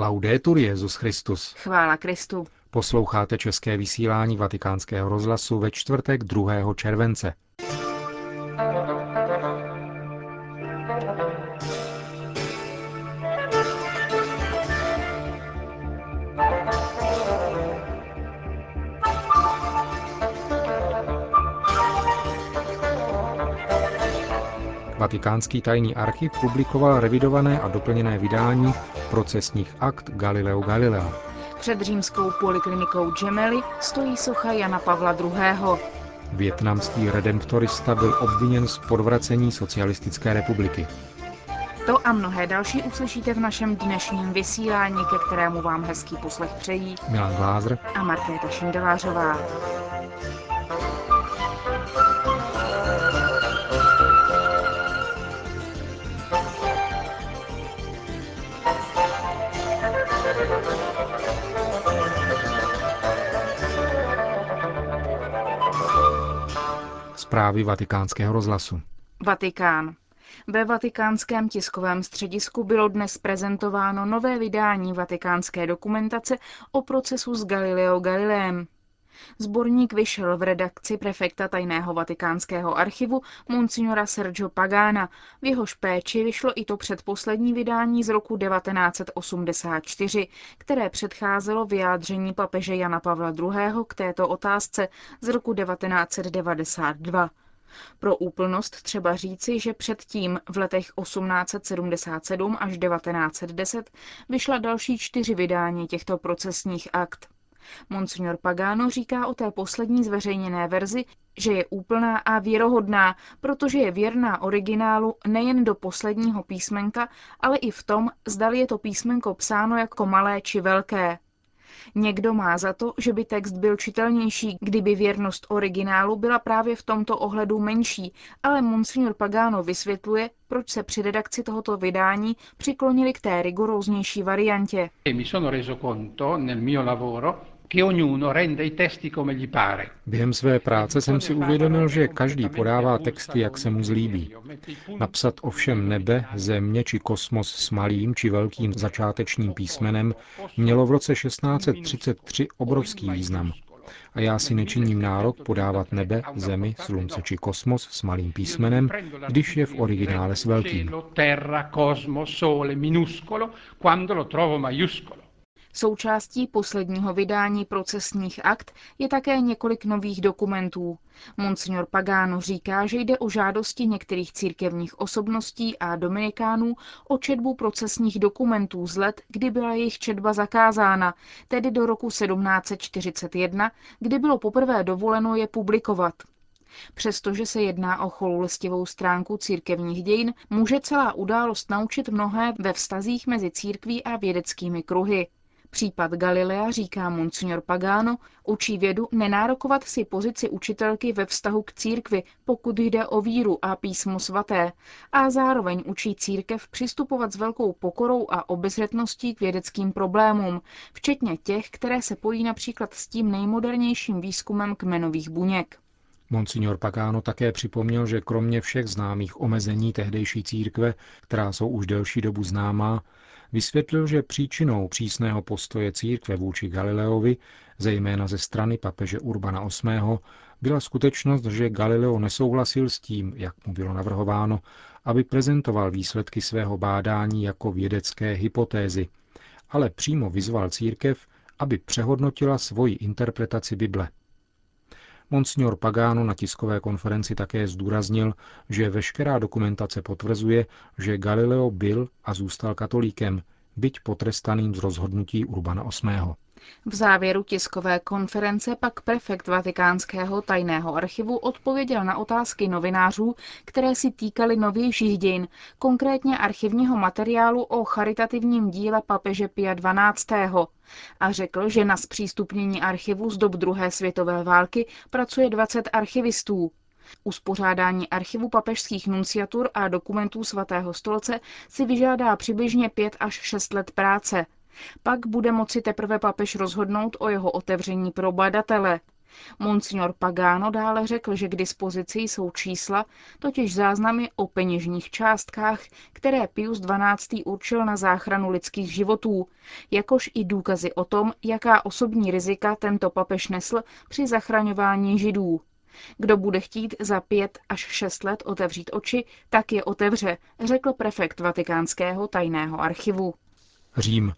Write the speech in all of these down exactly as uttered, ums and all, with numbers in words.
Laudetur Jesus Christus. Chvála Kristu. Posloucháte české vysílání Vatikánského rozhlasu ve čtvrtek druhého července. Vatikánský tajný archiv publikoval revidované a doplněné vydání procesních akt Galileo Galilei. Před římskou poliklinikou Gemelli stojí socha Jana Pavla druhého. Vietnamský redemptorista byl obviněn z podvracení socialistické republiky. To a mnohé další uslyšíte v našem dnešním vysílání, ke kterému vám hezký poslech přejí Milan Glázer a Markéta Šindelářová. Zprávy Vatikánského rozhlasu. Vatikán. Ve vatikánském tiskovém středisku bylo dnes prezentováno nové vydání vatikánské dokumentace o procesu s Galileo Galileem. Sborník vyšel v redakci prefekta tajného vatikánského archivu monsignora Sergio Pagana. V jehož péči vyšlo i to předposlední vydání z roku devatenáct osmdesát čtyři, které předcházelo vyjádření papeže Jana Pavla druhého. K této otázce z roku devatenáct devadesát dva. Pro úplnost třeba říci, že předtím v letech osmnáct sedmdesát sedm až devatenáct deset vyšla další čtyři vydání těchto procesních akt. Monsignor Pagano říká o té poslední zveřejněné verzi, že je úplná a věrohodná, protože je věrná originálu nejen do posledního písmenka, ale i v tom, zdali je to písmenko psáno jako malé či velké. Někdo má za to, že by text byl čitelnější, kdyby věrnost originálu byla právě v tomto ohledu menší, ale monsignor Pagano vysvětluje, proč se při redakci tohoto vydání přiklonili k té rigoróznější variantě. Během své práce jsem si uvědomil, že každý podává texty, jak se mu zlíbí. Napsat ovšem nebe, země či kosmos s malým či velkým začátečním písmenem mělo v roce šestnáct třicet tři obrovský význam. A já si nečiním nárok podávat nebe, zemi, slunce či kosmos s malým písmenem, když je v originále s velkým. Součástí posledního vydání procesních akt je také několik nových dokumentů. Monsignor Pagano říká, že jde o žádosti některých církevních osobností a dominikánů o četbu procesních dokumentů z let, kdy byla jejich četba zakázána, tedy do roku sedmnáct čtyřicet jedna, kdy bylo poprvé dovoleno je publikovat. Přestože se jedná o choulostivou stránku církevních dějin, může celá událost naučit mnohé ve vztazích mezi církví a vědeckými kruhy. Případ Galilea, říká monsignor Pagano, učí vědu nenárokovat si pozici učitelky ve vztahu k církvi, pokud jde o víru a písmo svaté, a zároveň učí církev přistupovat s velkou pokorou a obezřetností k vědeckým problémům, včetně těch, které se pojí například s tím nejmodernějším výzkumem kmenových buněk. Monsignor Pagano také připomněl, že kromě všech známých omezení tehdejší církve, která jsou už delší dobu známá, vysvětlil, že příčinou přísného postoje církve vůči Galileovi, zejména ze strany papeže Urbana osmého., byla skutečnost, že Galileo nesouhlasil s tím, jak mu bylo navrhováno, aby prezentoval výsledky svého bádání jako vědecké hypotézy, ale přímo vyzval církev, aby přehodnotila svoji interpretaci Bible. Monsignor Pagano na tiskové konferenci také zdůraznil, že veškerá dokumentace potvrzuje, že Galileo byl a zůstal katolíkem, byť potrestaným z rozhodnutí Urbana osmého. V závěru tiskové konference pak prefekt Vatikánského tajného archivu odpověděl na otázky novinářů, které si týkaly novějších dějin, konkrétně archivního materiálu o charitativním díle papeže Pia dvanáctého. A řekl, že na zpřístupnění archivu z dob druhé světové války pracuje dvacet archivistů. Uspořádání archivu papežských nunciatur a dokumentů svatého stolce si vyžádá přibližně pět až šest let práce. Pak bude moci teprve papež rozhodnout o jeho otevření pro badatele. Monsignor Pagano dále řekl, že k dispozici jsou čísla, totiž záznamy o peněžních částkách, které Pius dvanáctý určil na záchranu lidských životů, jakož i důkazy o tom, jaká osobní rizika tento papež nesl při zachraňování Židů. Kdo bude chtít za pět až šest let otevřít oči, tak je otevře, řekl prefekt Vatikánského tajného archivu. Řím.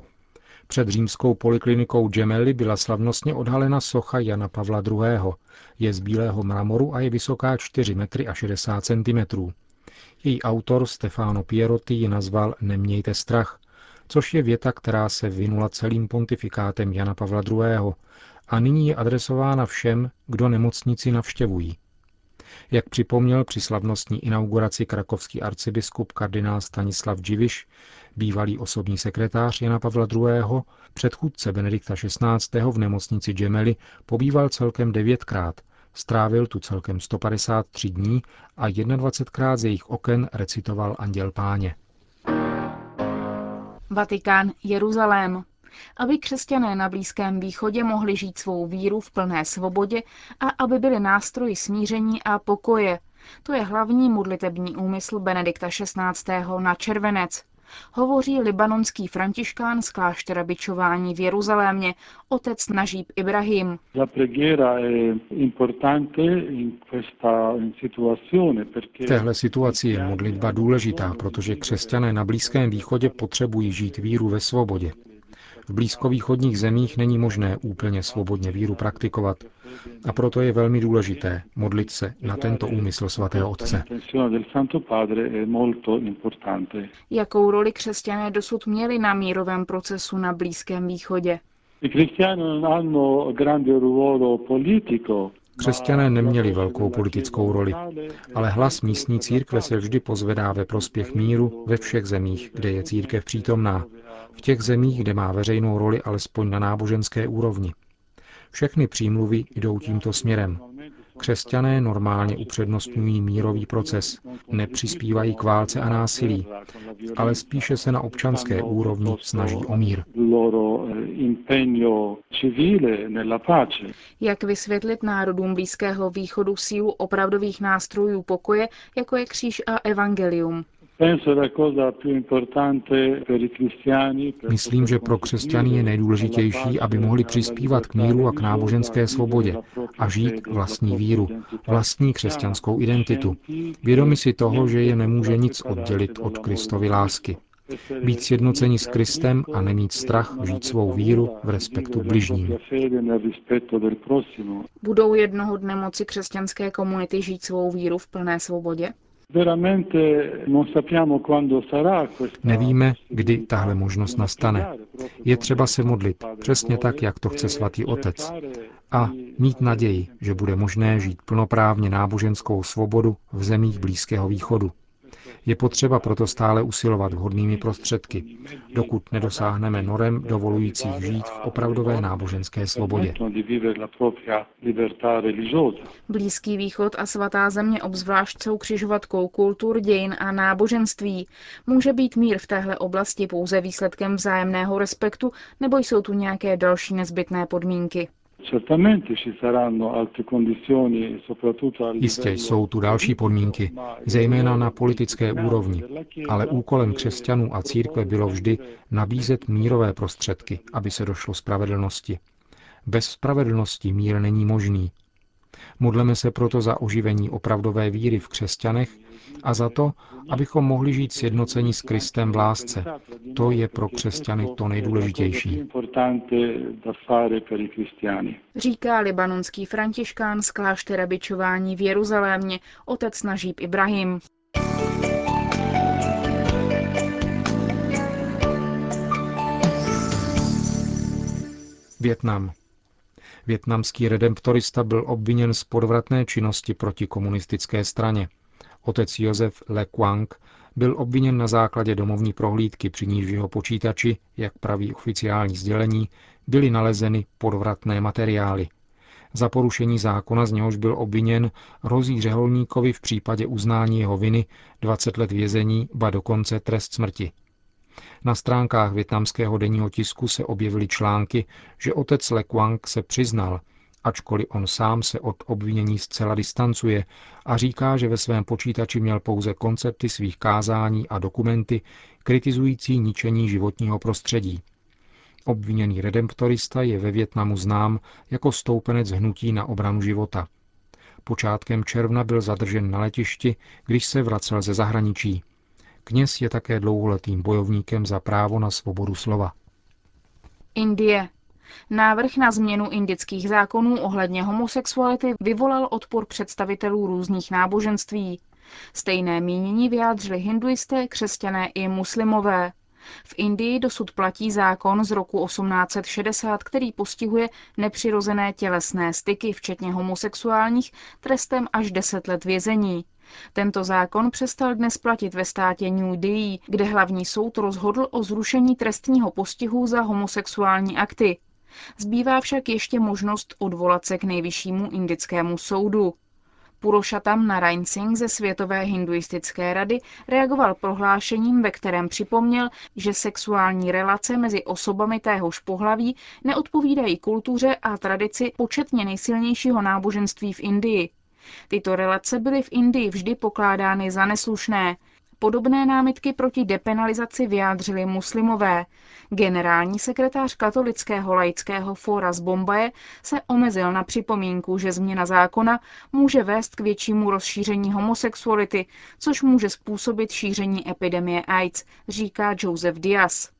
Před římskou poliklinikou Gemelli byla slavnostně odhalena socha Jana Pavla druhého. Je z bílého mramoru a je vysoká čtyři metry a šedesát centimetrů. Její autor Stefano Pierotti ji nazval Nemějte strach, což je věta, která se vinula celým pontifikátem Jana Pavla druhého. A nyní je adresována všem, kdo nemocnici navštěvují. Jak připomněl při slavnostní inauguraci krakovský arcibiskup kardinál Stanislav Dziwisz, bývalý osobní sekretář Jana Pavla druhého., předchůdce Benedikta šestnáctého v nemocnici Gemelli pobýval celkem devětkrát, strávil tu celkem sto padesát tři dní a dvacet jedna krát z jejich oken recitoval Anděl Páně. Vatikán, Jeruzalém. Aby křesťané na Blízkém východě mohli žít svou víru v plné svobodě a aby byly nástroji smíření a pokoje. To je hlavní modlitební úmysl Benedikta šestnáctého na červenec. Hovoří libanonský františkán z kláštera bičování v Jeruzalémě, otec Nažíb Ibrahim. V téhle situaci je modlitba důležitá, protože křesťané na Blízkém východě potřebují žít víru ve svobodě. V blízkovýchodních zemích není možné úplně svobodně víru praktikovat a proto je velmi důležité modlit se na tento úmysl svatého otce. Jakou roli křesťané dosud měli na mírovém procesu na Blízkém východě? Křesťané neměli velkou politickou roli, ale hlas místní církve se vždy pozvedá ve prospěch míru ve všech zemích, kde je církev přítomná. V těch zemích, kde má veřejnou roli alespoň na náboženské úrovni. Všechny přímluvy jdou tímto směrem. Křesťané normálně upřednostňují mírový proces, nepřispívají k válce a násilí, ale spíše se na občanské úrovni snaží o mír. Jak vysvětlit národům Blízkého východu sílu opravdových nástrojů pokoje, jako je kříž a evangelium? Myslím, že pro křesťany je nejdůležitější, aby mohli přispívat k míru a k náboženské svobodě a žít vlastní víru, vlastní křesťanskou identitu, vědomi si toho, že je nemůže nic oddělit od Kristovy lásky. Být sjednoceni s Kristem a nemít strach žít svou víru v respektu bližním. Budou jednoho dne moci křesťanské komunity žít svou víru v plné svobodě? Nevíme, kdy tahle možnost nastane. Je třeba se modlit, přesně tak, jak to chce svatý otec. A mít naději, že bude možné žít plnoprávně náboženskou svobodu v zemích Blízkého východu. Je potřeba proto stále usilovat vhodnými prostředky, dokud nedosáhneme norem dovolujících žít v opravdové náboženské svobodě. Blízký východ a svatá země obzvlášť jsou křižovatkou kultur, dějin a náboženství. Může být mír v téhle oblasti pouze výsledkem vzájemného respektu, nebo jsou tu nějaké další nezbytné podmínky? Jistě jsou tu další podmínky, zejména na politické úrovni, ale úkolem křesťanů a církve bylo vždy nabízet mírové prostředky, aby se došlo spravedlnosti. Bez spravedlnosti mír není možný. Modleme se proto za oživení opravdové víry v křesťanech a za to, abychom mohli žít sjednoceni s Kristem v lásce. To je pro křesťany to nejdůležitější. Říká libanonský františkán z kláštera bičování v Jeruzalémě, otec Nažíb Ibrahim. Vietnam. Vietnamský redemptorista byl obviněn z podvratné činnosti proti komunistické straně. Otec Josef Le Quang byl obviněn na základě domovní prohlídky, při níž jeho počítači, jak praví oficiální sdělení, byly nalezeny podvratné materiály. Za porušení zákona, z něhož byl obviněn, hrozí řeholníkovi v případě uznání jeho viny dvacet let vězení, ba dokonce trest smrti. Na stránkách vietnamského denního tisku se objevily články, že otec Le Quang se přiznal ačkoliv on sám se od obvinění zcela distancuje a říká, že ve svém počítači měl pouze koncepty svých kázání a dokumenty kritizující ničení životního prostředí. Obviněný redemptorista je ve Vietnamu znám jako stoupenec hnutí na obranu života. Počátkem června byl zadržen na letišti, když se vracel ze zahraničí. Kněz je také dlouholetým bojovníkem za právo na svobodu slova. Indie. Návrh na změnu indických zákonů ohledně homosexuality vyvolal odpor představitelů různých náboženství. Stejné mínění vyjádřili hinduisté, křesťané i muslimové. V Indii dosud platí zákon z roku osmnáct set šedesát, který postihuje nepřirozené tělesné styky, včetně homosexuálních, trestem až deset let vězení. Tento zákon přestal dnes platit ve státě New Delhi, kde hlavní soud rozhodl o zrušení trestního postihu za homosexuální akty. Zbývá však ještě možnost odvolat se k nejvyššímu indickému soudu. Purošatam Narain Singh ze Světové hinduistické rady reagoval prohlášením, ve kterém připomněl, že sexuální relace mezi osobami téhož pohlaví neodpovídají kultuře a tradici početně nejsilnějšího náboženství v Indii. Tyto relace byly v Indii vždy pokládány za neslušné. Podobné námitky proti depenalizaci vyjádřili muslimové. Generální sekretář katolického laického fóra z Bombaje se omezil na připomínku, že změna zákona může vést k většímu rozšíření homosexuality, což může způsobit šíření epidemie AIDS, říká Joseph Dias.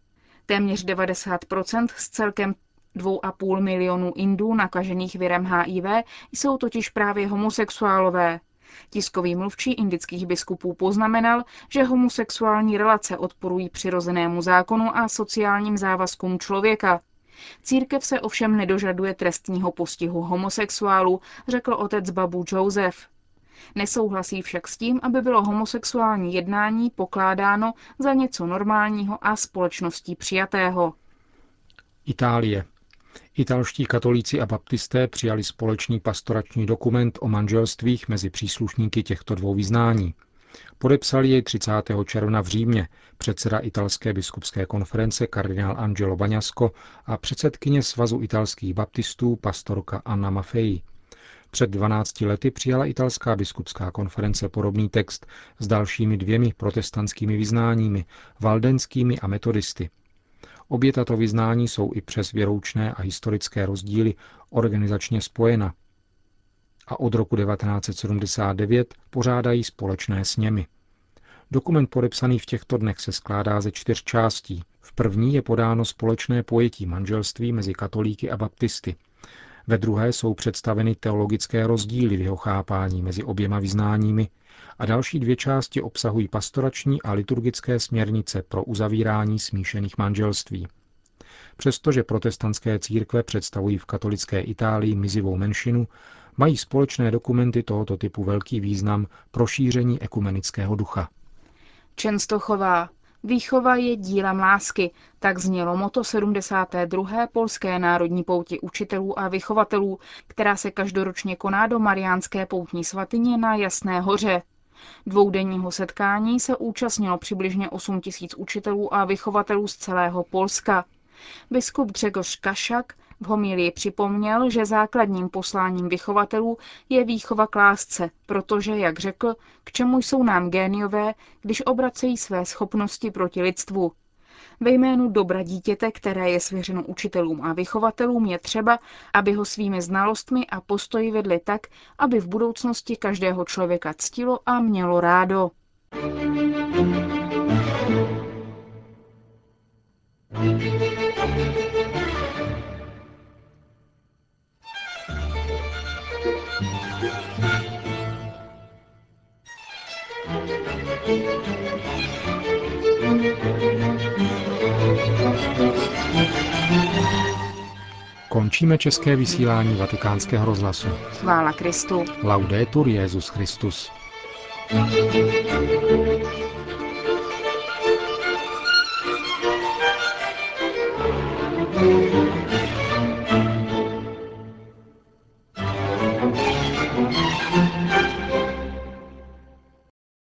Téměř devadesát procent z celkem dvou a půl milionu Indů nakažených virem H I V jsou totiž právě homosexuálové. Tiskový mluvčí indických biskupů poznamenal, že homosexuální relace odporují přirozenému zákonu a sociálním závazkům člověka. Církev se ovšem nedožaduje trestního postihu homosexuálů, řekl otec Babu Joseph. Nesouhlasí však s tím, aby bylo homosexuální jednání pokládáno za něco normálního a společností přijatého. Itálie. Italští katolíci a baptisté přijali společný pastorační dokument o manželstvích mezi příslušníky těchto dvou vyznání. Podepsal jej třicátého června v Římě předseda italské biskupské konference kardinál Angelo Baňasko a předsedkyně Svazu italských baptistů pastorka Anna Mafei. Před dvanácti lety přijala italská biskupská konference podobný text s dalšími dvěmi protestantskými vyznáními, valdenskými a metodisty. Obě tato vyznání jsou i přes věroučné a historické rozdíly organizačně spojena a od roku devatenáct set sedmdesát devět pořádají společné sněmy. Dokument podepsaný v těchto dnech se skládá ze čtyř částí. V první je podáno společné pojetí manželství mezi katolíky a baptisty. Ve druhé jsou představeny teologické rozdíly v jeho chápání mezi oběma vyznáními a další dvě části obsahují pastorační a liturgické směrnice pro uzavírání smíšených manželství. Přestože protestantské církve představují v katolické Itálii mizivou menšinu, mají společné dokumenty tohoto typu velký význam pro šíření ekumenického ducha. Čenstochová. Výchova je dílem lásky, tak znělo motto sedmdesáté druhé Polské národní pouti učitelů a vychovatelů, která se každoročně koná do Mariánské poutní svatyně na Jasné hoře. Dvoudenního setkání se účastnilo přibližně osm tisíc učitelů a vychovatelů z celého Polska. Biskup Grzegorz Kašak v homilii připomněl, že základním posláním vychovatelů je výchova k lásce, protože, jak řekl, k čemu jsou nám géniové, když obracejí své schopnosti proti lidstvu. Ve jménu dobra dítěte, které je svěřeno učitelům a vychovatelům, je třeba, aby ho svými znalostmi a postoji vedli tak, aby v budoucnosti každého člověka ctilo a mělo rádo. Končíme české vysílání Vatikánského rozhlasu. Chvála Kristu. Laudetur Jesus Christus.